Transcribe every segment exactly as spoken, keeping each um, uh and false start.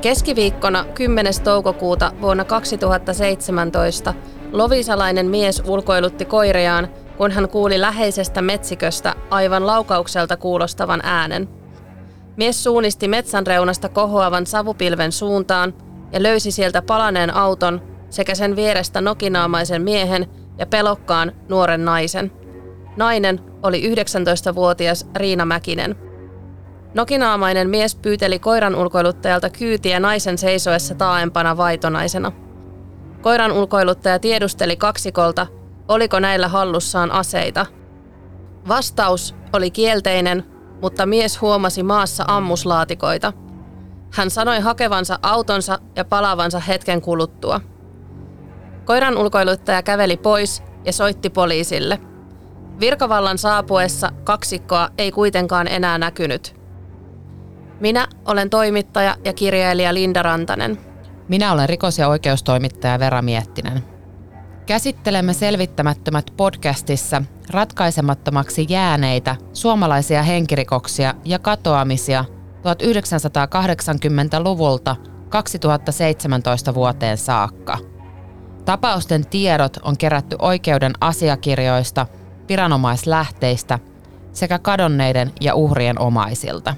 Keskiviikkona kymmenes toukokuuta vuonna kaksituhattaseitsemäntoista lovisalainen mies ulkoilutti koirejaan, kun hän kuuli läheisestä metsiköstä aivan laukaukselta kuulostavan äänen. Mies suunnisti metsän reunasta kohoavan savupilven suuntaan ja löysi sieltä palaneen auton sekä sen vierestä nokinaamaisen miehen ja pelokkaan nuoren naisen. Nainen oli yhdeksäntoistavuotias Riina Mäkinen. Nokinaamainen mies pyyteli koiran ulkoiluttajalta kyytiä naisen seisoessa taaempana vaitonaisena. Koiran ulkoiluttaja tiedusteli kaksikolta, oliko näillä hallussaan aseita. Vastaus oli kielteinen, mutta mies huomasi maassa ammuslaatikoita. Hän sanoi hakevansa autonsa ja palaavansa hetken kuluttua. Koiran ulkoiluttaja käveli pois ja soitti poliisille. Virkavallan saapuessa kaksikkoa ei kuitenkaan enää näkynyt. Minä olen toimittaja ja kirjailija Linda Rantanen. Minä olen rikos- ja oikeustoimittaja Vera Miettinen. Käsittelemme Selvittämättömät podcastissa ratkaisemattomaksi jääneitä suomalaisia henkirikoksia ja katoamisia tuhatyhdeksänsataakahdeksankymmentäluvulta kaksituhattaseitsemäntoista vuoteen saakka. Tapausten tiedot on kerätty oikeuden asiakirjoista, viranomaislähteistä sekä kadonneiden ja uhrien omaisilta.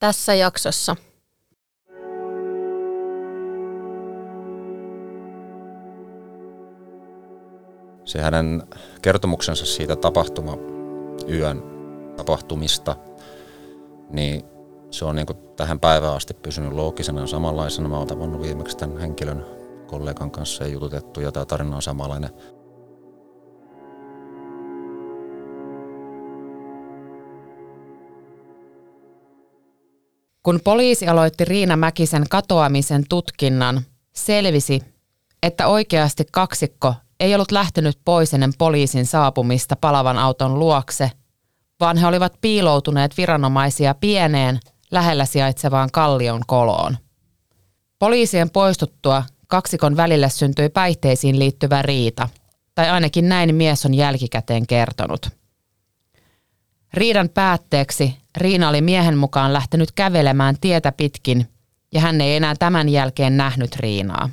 Tässä jaksossa. Se hänen kertomuksensa siitä tapahtumayön tapahtumista, niin se on niin kuin tähän päivään asti pysynyt loogisena ja samanlaisena. Mä oon tavannut viimeksi tämän henkilön kollegan kanssa ja jututettu, ja tämä tarina on samanlainen. Kun poliisi aloitti Riina Mäkisen katoamisen tutkinnan, selvisi, että oikeasti kaksikko ei ollut lähtenyt pois ennen poliisin saapumista palavan auton luokse, vaan he olivat piiloutuneet viranomaisia pieneen, lähellä sijaitsevaan kallion koloon. Poliisien poistuttua kaksikon välille syntyi päihteisiin liittyvä riita, tai ainakin näin mies on jälkikäteen kertonut. Riidan päätteeksi Riina oli miehen mukaan lähtenyt kävelemään tietä pitkin, ja hän ei enää tämän jälkeen nähnyt Riinaa.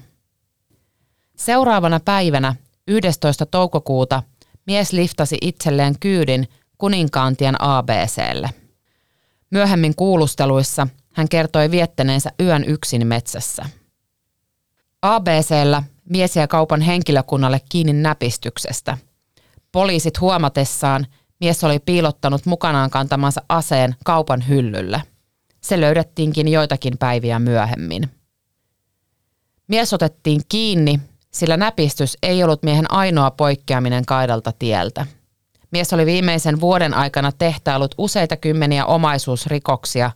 Seuraavana päivänä, yhdestoista toukokuuta, mies liftasi itselleen kyydin Kuninkaantien A B C:lle. Myöhemmin kuulusteluissa hän kertoi viettäneensä yön yksin metsässä. A B C:llä mies jäi kaupan henkilökunnalle kiinni näpistyksestä. Poliisit huomatessaan mies oli piilottanut mukanaan kantamansa aseen kaupan hyllylle. Se löydettiinkin joitakin päiviä myöhemmin. Mies otettiin kiinni, sillä näpistys ei ollut miehen ainoa poikkeaminen kaidalta tieltä. Mies oli viimeisen vuoden aikana tehtaillut useita kymmeniä omaisuusrikoksia,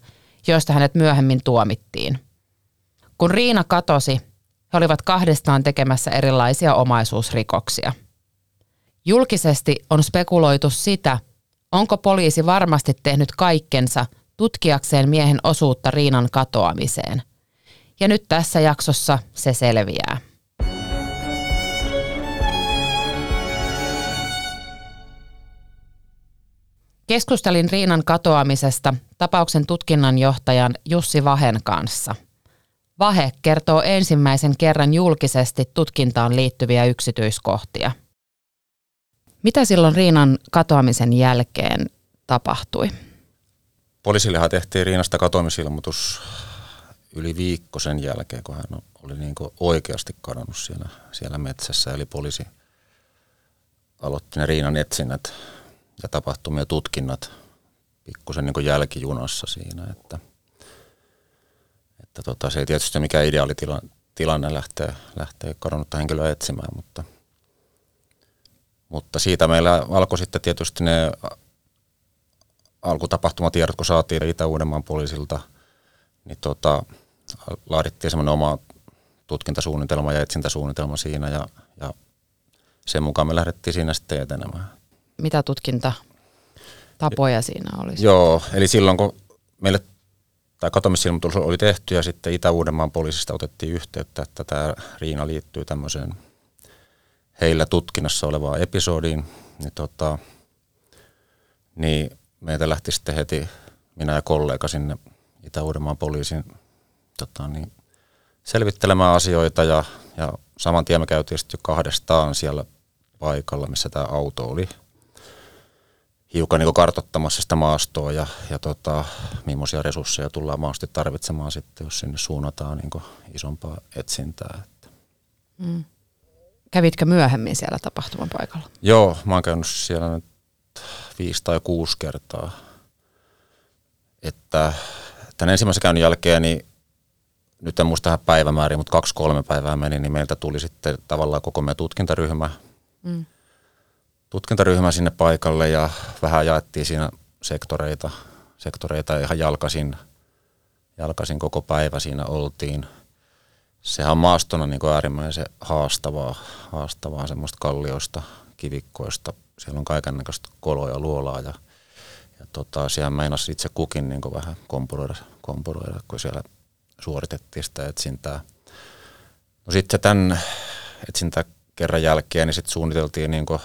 joista hänet myöhemmin tuomittiin. Kun Riina katosi, he olivat kahdestaan tekemässä erilaisia omaisuusrikoksia. Julkisesti on spekuloitu sitä, onko poliisi varmasti tehnyt kaikkensa tutkiakseen miehen osuutta Riinan katoamiseen. Ja nyt tässä jaksossa se selviää. Keskustelin Riinan katoamisesta tapauksen tutkinnanjohtajan Jussi Wahen kanssa. Wahe kertoo ensimmäisen kerran julkisesti tutkintaan liittyviä yksityiskohtia. Mitä silloin Riinan katoamisen jälkeen tapahtui? Poliisillehan tehtiin Riinasta katoamisilmoitus yli viikko sen jälkeen, kun hän oli niin kuin oikeasti kadonnut siellä, siellä metsässä. Eli poliisi aloitti ne Riinan etsinnät ja tapahtumia tutkinnat pikkusen niin kuin jälkijunassa siinä. Että, että tota, se ei tietysti mikään ideaalitilanne tilanne lähtee, lähtee kadonnutta henkilöä etsimään, mutta, mutta siitä meillä alkoi sitten tietysti ne alkutapahtumatiedot, kun saatiin Itä-Uudenmaan poliisilta, niin tota, laadittiin semmoinen oma tutkintasuunnitelma ja etsintäsuunnitelma siinä ja, ja sen mukaan me lähdettiin siinä sitten etenemään. Mitä tutkintatapoja siinä oli? Joo, eli silloin kun meille tämä katoamisilmoitus oli tehty ja sitten Itä-Uudenmaan poliisista otettiin yhteyttä, että tämä Riina liittyy tämmöiseen heillä tutkinnassa olevaan episodiin, niin, tota, niin meitä lähti sitten heti minä ja kollega sinne Itä-Uudenmaan poliisin tota, niin, selvittelemään asioita ja, ja saman tien me käytiin sitten jo kahdestaan siellä paikalla, missä tämä auto oli hiukan niin kartoittamassa sitä maastoa ja, ja tota, millaisia resursseja tullaan mahdollisesti tarvitsemaan sitten, jos sinne suunnataan niin isompaa etsintää. Mm. Kävitkö myöhemmin siellä tapahtuman paikalla? Joo, mä oon käynyt siellä nyt viisi tai kuusi kertaa. Että tämän ensimmäisen käynnin jälkeen, niin nyt en muista tähän päivämääriä, mutta kaksi kolme päivää meni, niin meiltä tuli sitten tavallaan koko meidän tutkintaryhmä. Mm. tutkintaryhmä sinne paikalle ja vähän jaettiin siinä sektoreita, sektoreita ihan jalkasin, jalkasin koko päivä siinä oltiin. Sehän on maastona niin kuin äärimmäisen haastavaa, haastavaa semmoista kallioista, kivikkoista. Siellä on kaikennäköistä koloa ja luolaa ja, ja tota, siellä meinasi itse kukin niin kuin vähän kompuroida, kompuroida, kun siellä suoritettiin sitä etsintää. No sitten tämän etsintäkerran jälkeen niin sit suunniteltiin niin kuin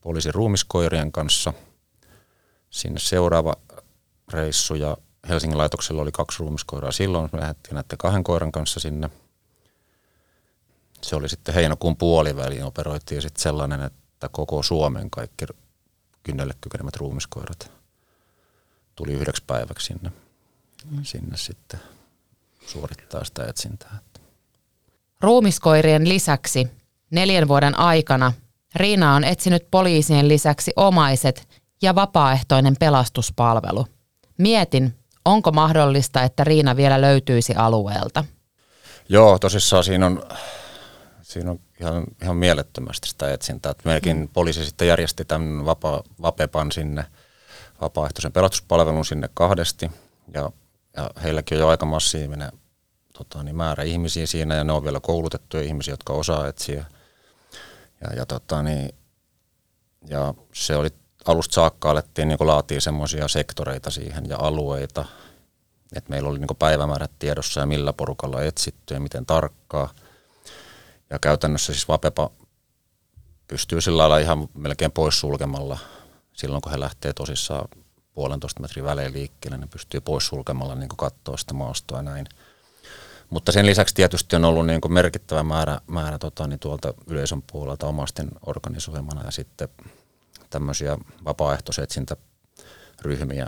poliisin ruumiskoirien kanssa. Sinne seuraava reissu ja Helsingin laitoksella oli kaksi ruumiskoiraa silloin. Me lähdettiin näiden kahden koiran kanssa sinne. Se oli sitten heinäkuun puoliväliin. Operoitiin sitten sellainen, että koko Suomen kaikki kynnelle kykenevät ruumiskoirat tuli yhdeksi päiväksi sinne, mm. sinne sitten suorittaa sitä etsintää. Ruumiskoirien lisäksi neljän vuoden aikana Riina on etsinyt poliisien lisäksi omaiset ja vapaaehtoinen pelastuspalvelu. Mietin, onko mahdollista, että Riina vielä löytyisi alueelta? Joo, tosissaan siinä on, siinä on ihan, ihan mielettömästi sitä etsintää. Meilläkin poliisi sitten järjesti tämän vapa, vapepan sinne, vapaaehtoisen pelastuspalvelun sinne kahdesti. Ja, ja heilläkin on jo aika massiivinen tota, niin määrä ihmisiä siinä ja ne on vielä koulutettuja ihmisiä, jotka osaa etsiä. Ja, ja, tota, niin, ja se oli, alusta saakka alettiin niin laatia semmoisia sektoreita siihen ja alueita, että meillä oli niin päivämäärät tiedossa ja millä porukalla etsitty ja miten tarkkaa. Ja käytännössä siis Vapepa pystyy sillä lailla ihan melkein poissulkemalla, silloin kun he lähtee tosissaan puolentoista metrin välein liikkeelle, ne pystyy poissulkemalla niin katsoa sitä maastoa ja näin. Mutta sen lisäksi tietysti on ollut niin kuin merkittävä määrä, määrä tota, niin tuolta yleisön puolelta omaisten organisoimana ja sitten tämmöisiä vapaaehtoisetsintäryhmiä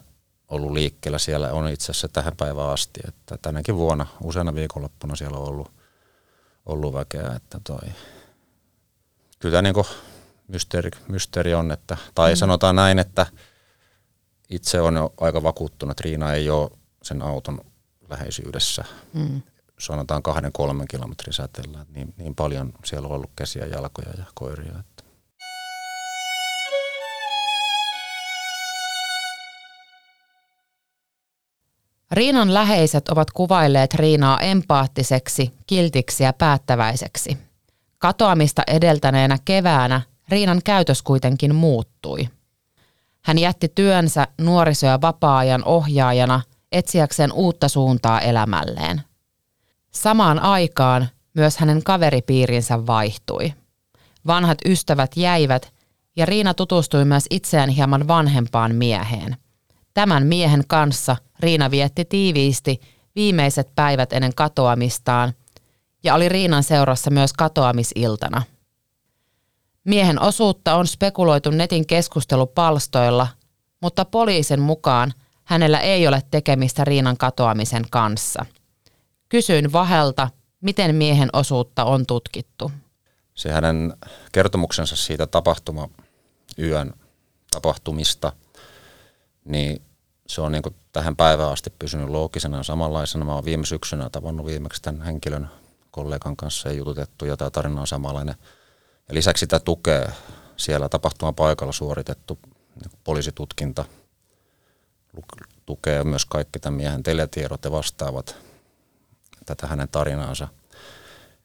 ollut liikkeellä. Siellä on itse asiassa tähän päivään asti, että tänäkin vuonna useana viikonloppuna siellä on ollut, ollut väkeä. Että toi. Kyllä tämä niin kuin mysteeri, mysteeri on, että, tai mm. sanotaan näin, että itse olen aika vakuuttunut, että Riina ei ole sen auton läheisyydessä. Mm. Sanotaan kahden kolmen kilometrin säteellä, niin, niin paljon siellä on ollut käsiä, jalkoja ja koiria. Että. Riinan läheiset ovat kuvailleet Riinaa empaattiseksi, kiltiksi ja päättäväiseksi. Katoamista edeltäneenä keväänä Riinan käytös kuitenkin muuttui. Hän jätti työnsä nuoriso- ja vapaa-ajan ohjaajana etsiäkseen uutta suuntaa elämälleen. Samaan aikaan myös hänen kaveripiirinsä vaihtui. Vanhat ystävät jäivät ja Riina tutustui myös itseään hieman vanhempaan mieheen. Tämän miehen kanssa Riina vietti tiiviisti viimeiset päivät ennen katoamistaan ja oli Riinan seurassa myös katoamisiltana. Miehen osuutta on spekuloitu netin keskustelupalstoilla, mutta poliisin mukaan hänellä ei ole tekemistä Riinan katoamisen kanssa. Kysyin Wahelta, miten miehen osuutta on tutkittu. Se hänen kertomuksensa siitä tapahtumayön tapahtumista, niin se on niin kuin tähän päivään asti pysynyt loogisena ja samanlaisena. Mä oon viime syksynä tavannut viimeksi tämän henkilön kollegan kanssa ja jututettu, ja tämä tarina on samanlainen. Ja lisäksi sitä tukee siellä tapahtuman paikalla suoritettu poliisitutkinta, tukee myös kaikki tämän miehen teletiedot ja vastaavat tätä hänen tarinaansa.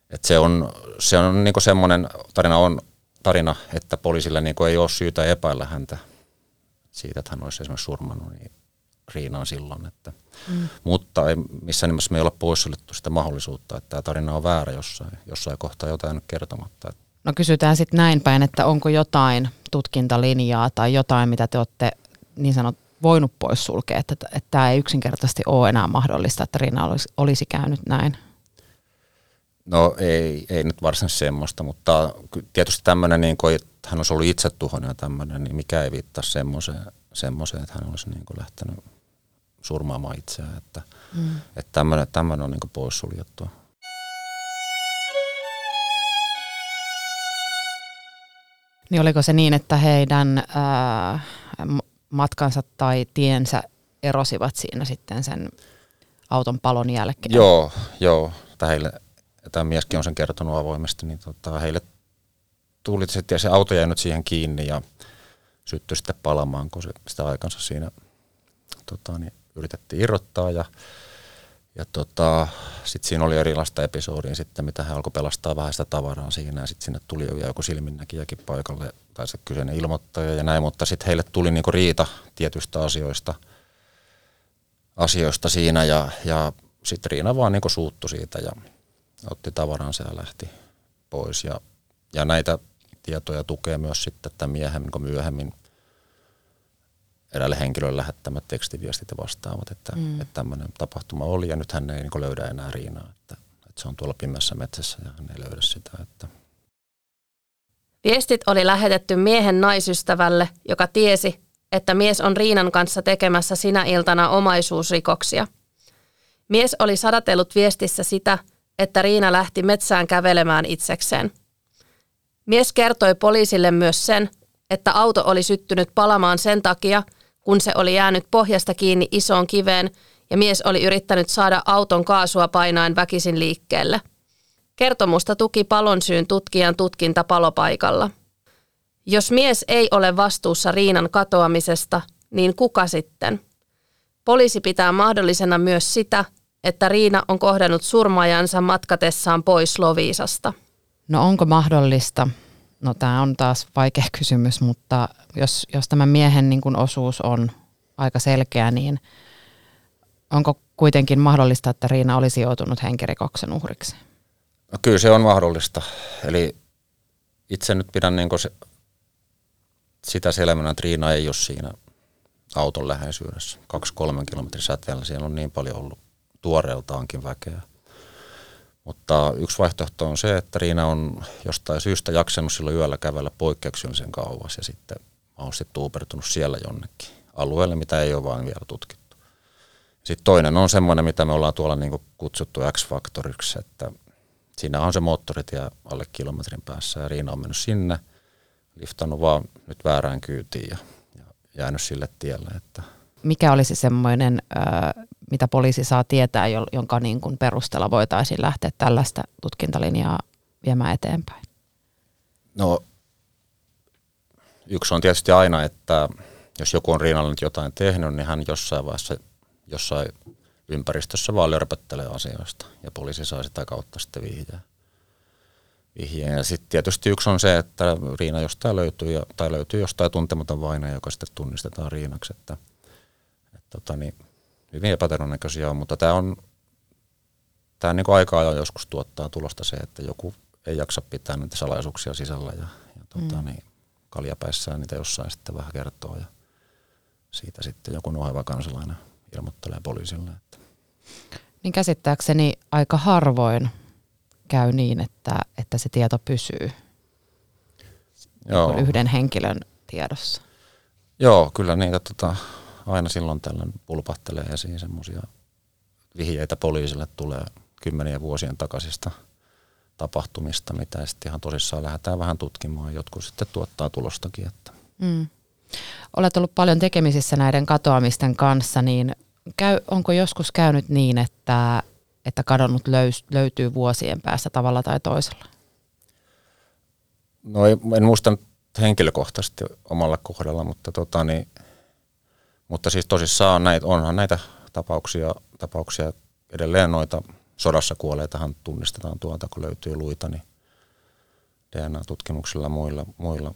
Et se on, se on niinku semmoinen tarina, on tarina, että poliisilla niinku ei ole syytä epäillä häntä siitä, että hän olisi esimerkiksi surmannut niin Riinaan silloin. Että. Mm. Mutta ei, missään nimessä me ei olla poissuljettu sitä mahdollisuutta, että tämä tarina on väärä jossain, jossain kohtaa jotain kertomatta. No kysytään sitten näin päin, että onko jotain tutkintalinjaa tai jotain, mitä te olette niin sanot voinut poissulkea, että tämä ei yksinkertaisesti ole enää mahdollista, että Riina olisi, olisi käynyt näin? No ei, ei nyt varsinaisesti semmoista, mutta tietysti tämmöinen, niin että hän olisi ollut itsetuhoinen ja tämmöinen, niin mikä ei viittaa semmoiseen, semmoiseen että hän olisi niin kuin lähtenyt surmaamaan itseään. Että, mm. että tämmöinen, tämmöinen on niin kuin poissuljettua. Niin oliko se niin, että heidän ää, matkansa tai tiensä erosivat siinä sitten sen auton palon jälkeen? Joo, joo. Heille, tämä mieskin on sen kertonut avoimesti, niin tota, heille tuli ja se auto jäi nyt siihen kiinni ja syttyi sitten palamaan, kun se, sitä aikansa siinä tota, niin yritettiin irrottaa. Ja, ja tota, sitten siinä oli erilaista episoodia, sitten, mitä he alkoi pelastaa vähän sitä tavaraa siinä, ja sitten sinne tuli jo joku silminnäkijäkin paikalle, tai se kyseinen ilmoittaja ja näin, mutta sitten heille tuli niinku riita tietyistä asioista, asioista siinä, ja, ja sitten Riina vaan niinku suuttui siitä, ja otti tavaransa ja lähti pois, ja, ja näitä tietoja tukee myös sitten tämän miehen niin myöhemmin eräälle henkilölle lähettämät tekstiviestit ja vastaavat, että, mm. että tämmöinen tapahtuma oli ja nyt hän ei niin löydä enää Riinaa, että, että se on tuolla pimeässä metsässä ja hän ei löydä sitä. Että. Viestit oli lähetetty miehen naisystävälle, joka tiesi, että mies on Riinan kanssa tekemässä sinä iltana omaisuusrikoksia. Mies oli sadatellut viestissä sitä, että Riina lähti metsään kävelemään itsekseen. Mies kertoi poliisille myös sen, että auto oli syttynyt palamaan sen takia, kun se oli jäänyt pohjasta kiinni isoon kiveen ja mies oli yrittänyt saada auton kaasua painaen väkisin liikkeelle. Kertomusta tuki palonsyyn tutkijan tutkinta palopaikalla. Jos mies ei ole vastuussa Riinan katoamisesta, niin kuka sitten? Poliisi pitää mahdollisena myös sitä, että Riina on kohdannut surmaajansa matkatessaan pois Loviisasta. No onko mahdollista? No tämä on taas vaikea kysymys, mutta jos, jos tämän miehen niin kun osuus on aika selkeä, niin onko kuitenkin mahdollista, että Riina olisi joutunut henkirikoksen uhriksi? No kyllä se on mahdollista. Eli itse nyt pidän niin kun se, sitä selvänä, että Riina ei ole siinä auton läheisyydessä. Kaksi kolmen kilometrin säteellä siellä on niin paljon ollut tuoreeltaankin väkeä. Mutta yksi vaihtoehto on se, että Riina on jostain syystä jaksanut silloin yöllä kävellä poikkeuksellisen kauas ja sitten mahdollisesti tuupertunut siellä jonnekin alueelle, mitä ei ole vain vielä tutkittu. Sitten toinen on semmoinen, mitä me ollaan tuolla niin kuin kutsuttu X-faktoriksi, että siinä on se moottoritie alle kilometrin päässä ja Riina on mennyt sinne, liftannut vaan nyt väärään kyytiin ja, ja jäänyt sille tielle. Että mikä olisi semmoinen, mitä poliisi saa tietää, jonka niin kuin perusteella voitaisiin lähteä tällaista tutkintalinjaa viemään eteenpäin? No yksi on tietysti aina, että jos joku on Riinalle nyt jotain tehnyt, niin hän jossain vaiheessa, jossain ympäristössä vaan lörpöttelee asioista ja poliisi saa sitä kautta sitten vihjeen. vihjeen. Ja sitten tietysti yksi on se, että Riina jostain löytyy tai löytyy jostain tuntematon vainaja, joka sitten tunnistetaan Riinaksi, että Tota niin, hyvin epätodennäköisiä on, mutta tämä on, tämä niin kuin aika-ajan joskus tuottaa tulosta se, että joku ei jaksa pitää niitä salaisuuksia sisällä ja, ja tota mm. niin, kaljapäissään niitä jossain sitten vähän kertoo ja siitä sitten joku nuheva kansalainen ilmoittelee poliisille. Että. Niin käsittääkseni aika harvoin käy niin, että, että se tieto pysyy yhden henkilön tiedossa. Joo, kyllä niitä tota aina silloin tällöin pulpahtelee esiin semmoisia vihjeitä poliisille tulee kymmenien vuosien takaisista tapahtumista, mitä sitten ihan tosissaan lähdetään vähän tutkimaan. Jotkut sitten tuottaa tulostakin. Että. Mm. Olet ollut paljon tekemisissä näiden katoamisten kanssa, niin käy, onko joskus käynyt niin, että, että kadonnut löys, löytyy vuosien päästä tavalla tai toisella? No ei, en muista henkilökohtaisesti omalla kohdalla, mutta, tota, niin, mutta siis tosissaan näitä, onhan näitä tapauksia, tapauksia edelleen noita sodassa kuolleitahan tunnistetaan tuolta, kun löytyy luita, niin D N A-tutkimuksilla muilla, muilla.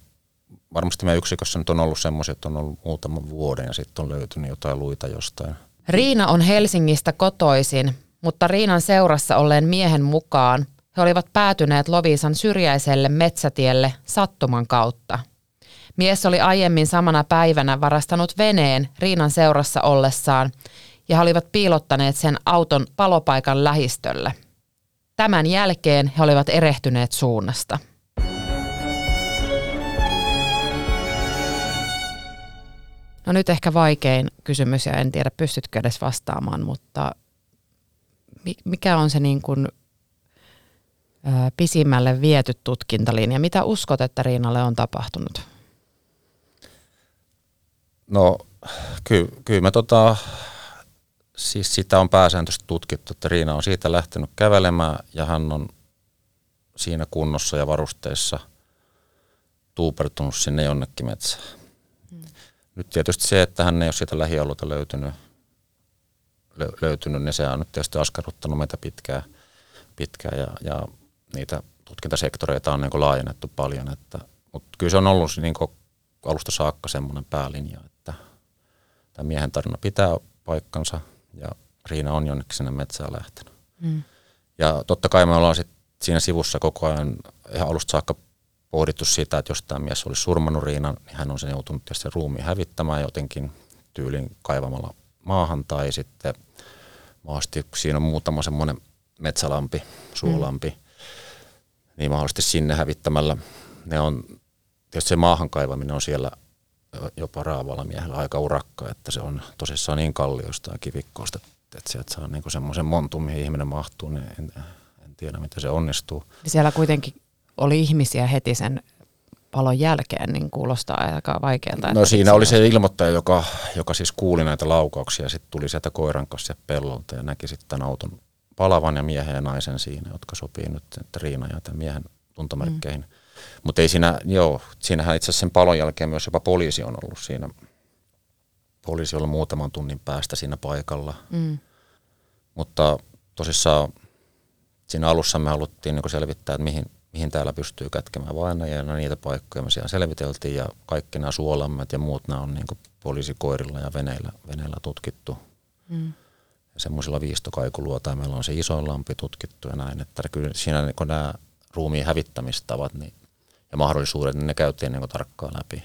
Varmasti meidän yksikössä nyt on ollut semmoisia, että on ollut muutaman vuoden ja sitten on löytynyt jotain luita jostain. Riina on Helsingistä kotoisin, mutta Riinan seurassa olleen miehen mukaan he olivat päätyneet Loviisan syrjäiselle metsätielle sattuman kautta. Mies oli aiemmin samana päivänä varastanut veneen Riinan seurassa ollessaan ja he olivat piilottaneet sen auton palopaikan lähistölle. Tämän jälkeen he olivat erehtyneet suunnasta. No nyt ehkä vaikein kysymys, ja en tiedä pystytkö edes vastaamaan, mutta mikä on se niin kuin pisimmälle viety tutkintalinja? Mitä uskot, että Riinalle on tapahtunut? No kyllä, kyllä mä tota, siis sitä on pääsääntöisesti tutkittu, että Riina on siitä lähtenyt kävelemään ja hän on siinä kunnossa ja varusteissa tuupertunut sinne jonnekin metsään. Nyt tietysti se, että hän ei ole siitä lähialueelta löytynyt, löytynyt, niin se on nyt tietysti askarruttanut meitä pitkään, pitkään ja, ja niitä tutkintasektoreita on niin kuin laajennettu paljon. Että, mutta kyllä se on ollut niin kuin alusta saakka semmoinen päälinja, että tämä miehen tarina pitää paikkansa ja Riina on jonnekin sinne metsään lähtenyt. Mm. Ja totta kai me ollaan sit siinä sivussa koko ajan ihan alusta saakka pohdittu sitä, että jos tämä mies olisi surmannut Riinan, niin hän on sen joutunut tietysti ruumiin hävittämään jotenkin tyylin kaivamalla maahan tai sitten mahdollisesti, siinä on muutama semmoinen metsälampi, suulampi, mm. niin mahdollisesti sinne hävittämällä. Ne on, tietysti se maahan kaivaminen on siellä jopa raavalla miehellä aika urakka, että se on tosissaan niin kalliosta ja kivikkoista, että sieltä saa niinku semmoisen montun, mihin ihminen mahtuu, niin en, en tiedä, miten se onnistuu. Siellä kuitenkin oli ihmisiä heti sen palon jälkeen, niin kuulostaa aika vaikealta. No siinä oli se ilmoittaja, joka, joka siis kuuli näitä laukauksia, sitten tuli sieltä koiran kanssa pellolta ja näki sitten tämän auton palavan ja miehen ja naisen siinä, jotka sopii nyt Riina ja tämän miehen tuntomerkkeihin. Mm. Mutta ei siinä, joo, siinähän itse asiassa sen palon jälkeen myös jopa poliisi on ollut siinä. Poliisi on ollut muutaman tunnin päästä siinä paikalla, mm. mutta tosissaan siinä alussa me haluttiin niin selvittää, että mihin mihin täällä pystyy kätkemään vainajia, ja niitä paikkoja me siellä selviteltiin, ja kaikki nämä suolammat ja muut nämä on niin kuin poliisikoirilla ja veneillä, veneillä tutkittu. Mm. Ja semmoisilla viistokaikuluotaan meillä on se iso lampi tutkittu ja näin, että kyllä siinä niin kuin nämä ruumiin hävittämistavat niin, ja mahdollisuudet, niin ne käytiin niin kuin tarkkaan läpi.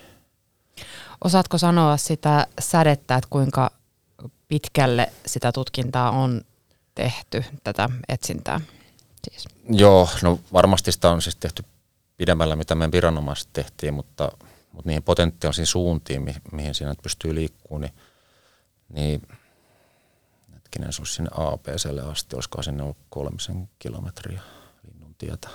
Osaatko sanoa sitä sädettä, että kuinka pitkälle sitä tutkintaa on tehty, tätä etsintää? Siis. Joo, no varmasti sitä on siis tehty pidemmällä, mitä meidän viranomaiset tehtiin, mutta, mutta niihin potentiaalisiin suuntiin, mi- mihin siinä pystyy liikkumaan, niin, niin hetkinen, se olisi sinne A B C:lle asti, olisikohan sinne ollut kolmisen kilometriä linnuntietä.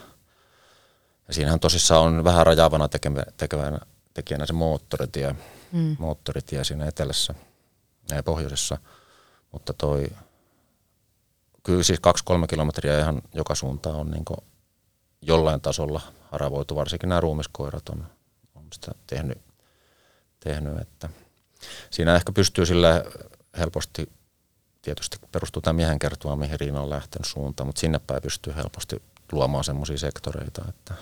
Ja siinähän tosissaan on vähän rajaavana tekevänä, tekevänä, tekijänä se moottoritie, mm. moottoritie siinä etelässä ja pohjoisessa, mutta toi... Kyllä siis kaksi-kolme kilometriä ihan joka suuntaan on niin jollain tasolla haravoitu, varsinkin nämä ruumiskoirat on, on sitä tehnyt. tehnyt että siinä ehkä pystyy sillä helposti, tietysti perustuu tämän miehen kertomaan, mihin Riina on lähtenyt suuntaan, mutta sinne päin pystyy helposti luomaan semmoisia sektoreita. Että,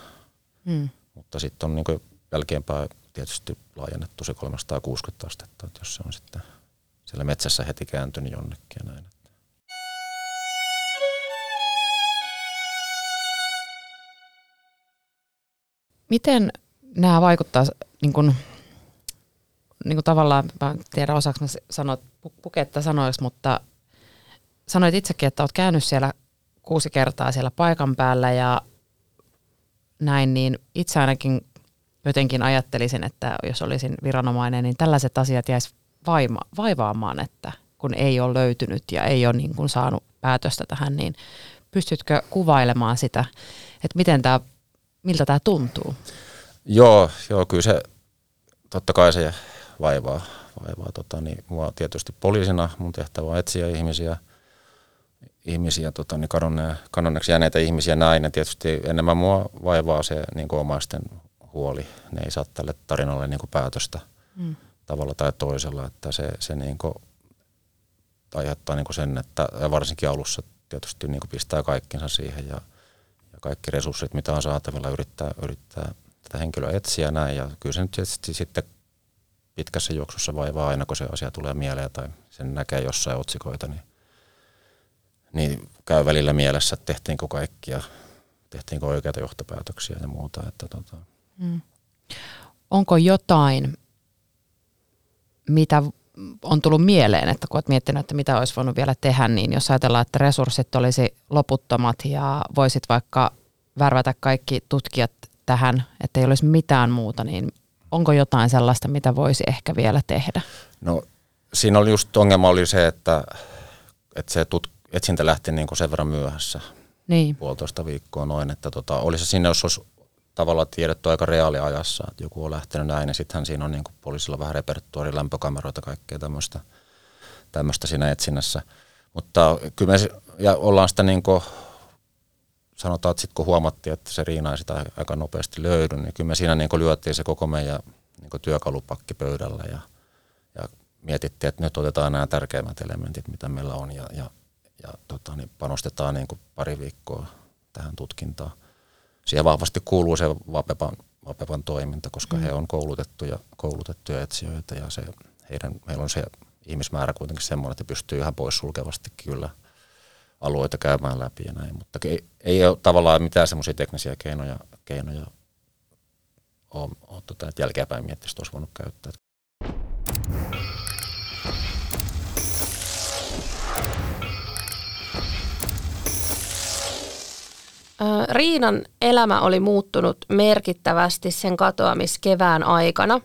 mm. mutta sitten on niin jälkeenpäin tietysti laajennettu se kolmesataakuusikymmentä astetta, että jos se on sitten siellä metsässä heti kääntynyt jonnekin ja näin. Miten nämä vaikuttaa, niin kuin, niin kuin tavallaan, mä en tiedä osaanko sanoa puketta sanoiksi, mutta sanoit itsekin, että olet käynyt siellä kuusi kertaa siellä paikan päällä ja näin, niin itse ainakin jotenkin ajattelisin, että jos olisin viranomainen, niin tällaiset asiat jäisi vaima, vaivaamaan, että kun ei ole löytynyt ja ei ole niin kuin saanut päätöstä tähän, niin pystytkö kuvailemaan sitä, että miten tämä... Miltä tämä tuntuu? Joo, joo, kyllä se totta kai se vaivaa. vaivaa tota, niin, mua tietysti poliisina mun tehtävä on etsiä ihmisiä, ihmisiä, tota, niin kadonne, kadonneeksi jääneitä ihmisiä näin, ja tietysti enemmän mua vaivaa se niin kuin omaisten huoli. Ne ei saa tälle tarinalle niin kuin päätöstä mm. tavalla tai toisella, että se, se niin kuin aiheuttaa niin kuin sen, että varsinkin alussa tietysti niin kuin pistää kaikkinsa siihen, ja, ja kaikki resurssit, mitä on saatavilla, yrittää, yrittää tätä henkilöä etsiä näin, ja kyllä se nyt tietysti sitten pitkässä juoksussa vaivaa aina, kun se asia tulee mieleen tai sen näkee jossain otsikoita, niin niin käy välillä mielessä, että tehtiinkö kaikkia, tehtiinkö oikeita johtopäätöksiä ja muuta. Että tota. mm. Onko jotain, mitä on tullut mieleen, että kun olet miettinyt, että mitä olisi voinut vielä tehdä, niin jos ajatellaan, että resurssit olisi loputtomat ja voisit vaikka värvätä kaikki tutkijat tähän, että ei olisi mitään muuta, niin onko jotain sellaista, mitä voisi ehkä vielä tehdä? No siinä oli just ongelma oli se, että, että se tutk- etsintä lähti niin kuin sen verran myöhässä, niin. puolitoista viikkoa noin, että tota, olisi siinä, jos olisi tavallaan tiedetty aika reaaliajassa, että joku on lähtenyt näin, ja sittenhän siinä on niin kuin poliisilla vähän repertuaari, lämpökameroita, kaikkea tämmöistä, tämmöistä siinä etsinnässä. Mutta kyllä me ja ollaan sitä, niin kuin, sanotaan, että sitten kun huomattiin, että se Riina ei sitä aika nopeasti löydy, niin kyllä me siinä niin kuin lyötiin se koko meidän niin kuin työkalupakki pöydällä, ja, ja mietittiin, että nyt otetaan nämä tärkeimmät elementit, mitä meillä on, ja, ja Ja tota, niin panostetaan niin kuin pari viikkoa tähän tutkintaan. Siihen vahvasti kuuluu se Vapepan, Vapepan toiminta, koska mm. he on koulutettuja, koulutettuja etsijöitä ja se, heidän, heillä on se ihmismäärä kuitenkin semmoinen, että pystyy ihan poissulkevasti kyllä alueita käymään läpi ja näin. Mutta ei, ei ole tavallaan mitään semmoisia teknisiä keinoja, keinoja ole, ole tota, että jälkeenpäin miettisi, että olisi voinut käyttää. Riinan elämä oli muuttunut merkittävästi sen katoamiskevään aikana.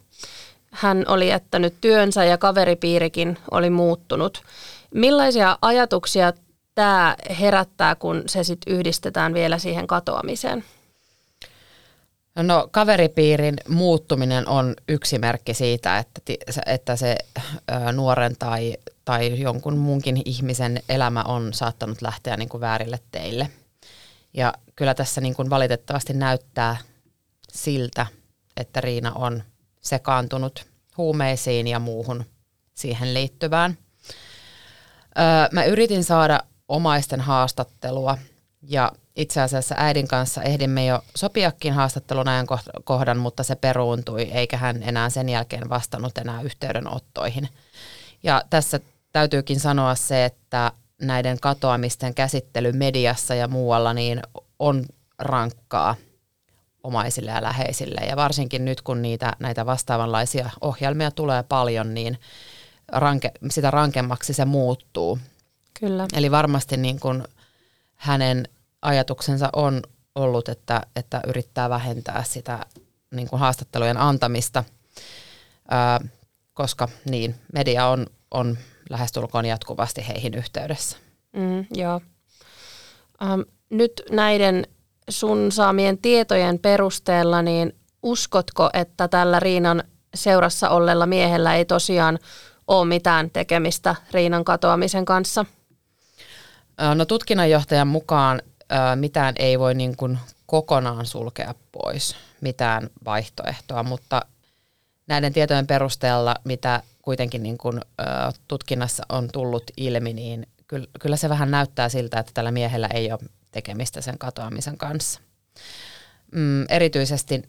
Hän oli jättänyt työnsä ja kaveripiirikin oli muuttunut. Millaisia ajatuksia tämä herättää, kun se sit yhdistetään vielä siihen katoamiseen? No, kaveripiirin muuttuminen on yksi merkki siitä, että, että se nuoren tai, tai jonkun muunkin ihmisen elämä on saattanut lähteä niin kuin väärille teille. Ja kyllä tässä niin kuin valitettavasti näyttää siltä, että Riina on sekaantunut huumeisiin ja muuhun siihen liittyvään. Öö, mä yritin saada omaisten haastattelua ja itse asiassa äidin kanssa ehdimme jo sopiakin haastattelun ajan kohdan, mutta se peruuntui eikä hän enää sen jälkeen vastannut enää yhteydenottoihin. Ja tässä täytyykin sanoa se, että näiden katoamisten käsittely mediassa ja muualla niin on rankkaa omaisille ja läheisille. Ja varsinkin nyt, kun niitä, näitä vastaavanlaisia ohjelmia tulee paljon, niin ranke, sitä rankemmaksi se muuttuu. Kyllä. Eli varmasti niin kun hänen ajatuksensa on ollut, että, että yrittää vähentää sitä niin kun haastattelujen antamista, öö, koska niin, media on... on lähestulkoon jatkuvasti heihin yhteydessä. Mm, joo. Ähm, nyt näiden sun saamien tietojen perusteella, niin uskotko, että tällä Riinan seurassa olleella miehellä ei tosiaan ole mitään tekemistä Riinan katoamisen kanssa? No, tutkinnanjohtajan mukaan äh, mitään ei voi niin kuin kokonaan sulkea pois, mitään vaihtoehtoa, mutta näiden tietojen perusteella, mitä kuitenkin niin kun, ö, tutkinnassa on tullut ilmi, niin kyllä, kyllä se vähän näyttää siltä, että tällä miehellä ei ole tekemistä sen katoamisen kanssa. Mm, erityisesti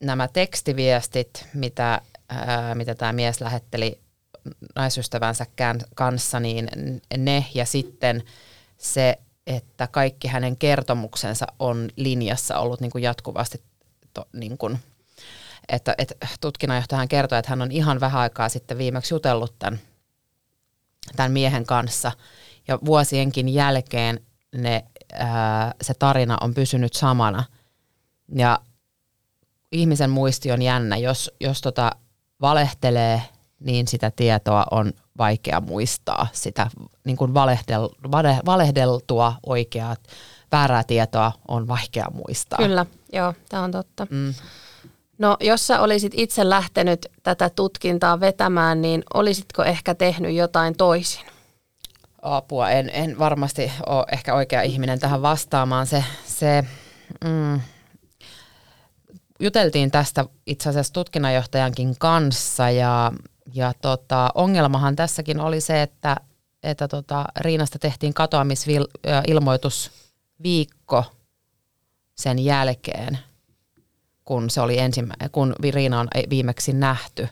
nämä tekstiviestit, mitä, ö, mitä tämä mies lähetteli naisystävänsä kanssa, niin ne ja sitten se, että kaikki hänen kertomuksensa on linjassa ollut niin kun jatkuvasti to, niin kun, Että, että tutkinnanjohtajahan kertoi, että hän on ihan vähän aikaa sitten viimeksi jutellut tämän, tämän miehen kanssa. Ja vuosienkin jälkeen ne, ää, se tarina on pysynyt samana. Ja ihmisen muisti on jännä. Jos, jos tota valehtelee, niin sitä tietoa on vaikea muistaa. Sitä niin kuin valehdel, vale, valehdeltua oikeaa, väärää tietoa on vaikea muistaa. Kyllä, joo, tämä on totta. Mm. No, jos sä olisit itse lähtenyt tätä tutkintaa vetämään, niin olisitko ehkä tehnyt jotain toisin? apua. En, en varmasti ole ehkä oikea ihminen tähän vastaamaan. Se, se, mm, juteltiin tästä itse asiassa tutkinnanjohtajankin kanssa ja, ja tota, ongelmahan tässäkin oli se, että, että tota, Riinasta tehtiin katoamisilmoitus viikko sen jälkeen, kun, se oli ensimmä, kun Riina on viimeksi nähty.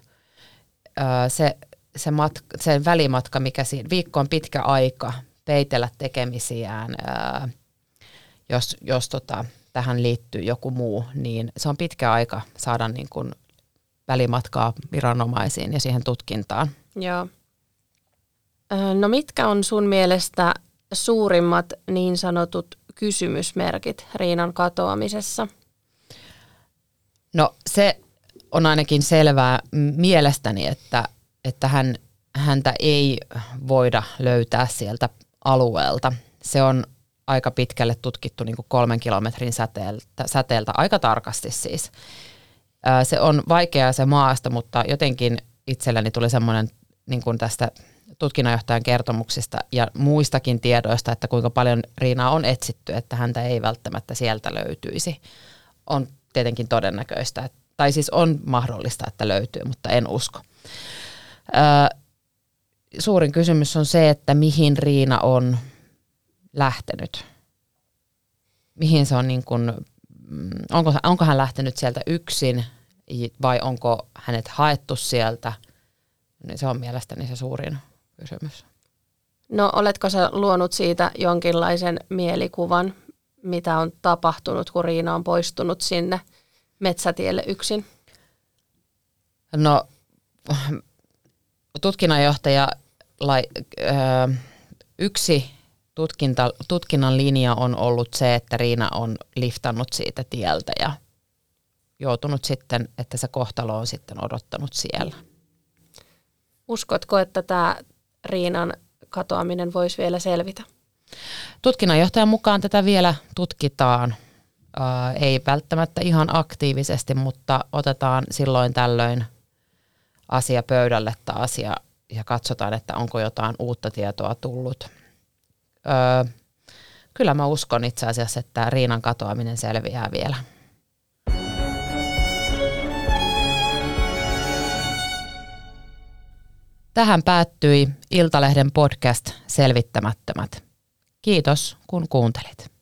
Se, se matka, sen välimatka, mikä siinä viikko on pitkä aika peitellä tekemisiään, jos, jos tota, tähän liittyy joku muu, niin se on pitkä aika saada niin kuin välimatkaa viranomaisiin ja siihen tutkintaan. Joo. No mitkä on sun mielestä suurimmat niin sanotut kysymysmerkit Riinan katoamisessa? No se on ainakin selvää mielestäni, että, että hän, häntä ei voida löytää sieltä alueelta. Se on aika pitkälle tutkittu niin kuin kolmen kilometrin säteeltä, säteeltä, aika tarkasti siis. Ää, se on vaikeaa se maasta, mutta jotenkin itselläni tuli semmoinen niin kuin tästä tutkinnanjohtajan kertomuksista ja muistakin tiedoista, että kuinka paljon Riinaa on etsitty, että häntä ei välttämättä sieltä löytyisi. On tietenkin todennäköistä, että tai siis on mahdollista, että löytyy, mutta en usko. Öö, suurin kysymys on se, että mihin Riina on lähtenyt. Mihin se on niin kuin, onko, onko hän lähtenyt sieltä yksin vai onko hänet haettu sieltä? Se on mielestäni se suurin kysymys. No oletko sä luonut siitä jonkinlaisen mielikuvan, mitä on tapahtunut, kun Riina on poistunut sinne metsätielle yksin? No tutkinnanjohtaja lai, ö, yksi tutkinta, tutkinnan linja on ollut se, että Riina on liftannut siitä tieltä ja joutunut sitten, että se kohtalo on sitten odottanut siellä. Uskotko, että tämä Riinan katoaminen voisi vielä selvitä? Tutkinnanjohtajan mukaan tätä vielä tutkitaan. Uh, ei välttämättä ihan aktiivisesti, mutta otetaan silloin tällöin asia pöydälle taas ja, ja katsotaan, että onko jotain uutta tietoa tullut. Uh, kyllä mä uskon itse asiassa, että Riinan katoaminen selviää vielä. Tähän päättyi Iltalehden podcast Selvittämättömät. Kiitos kun kuuntelit.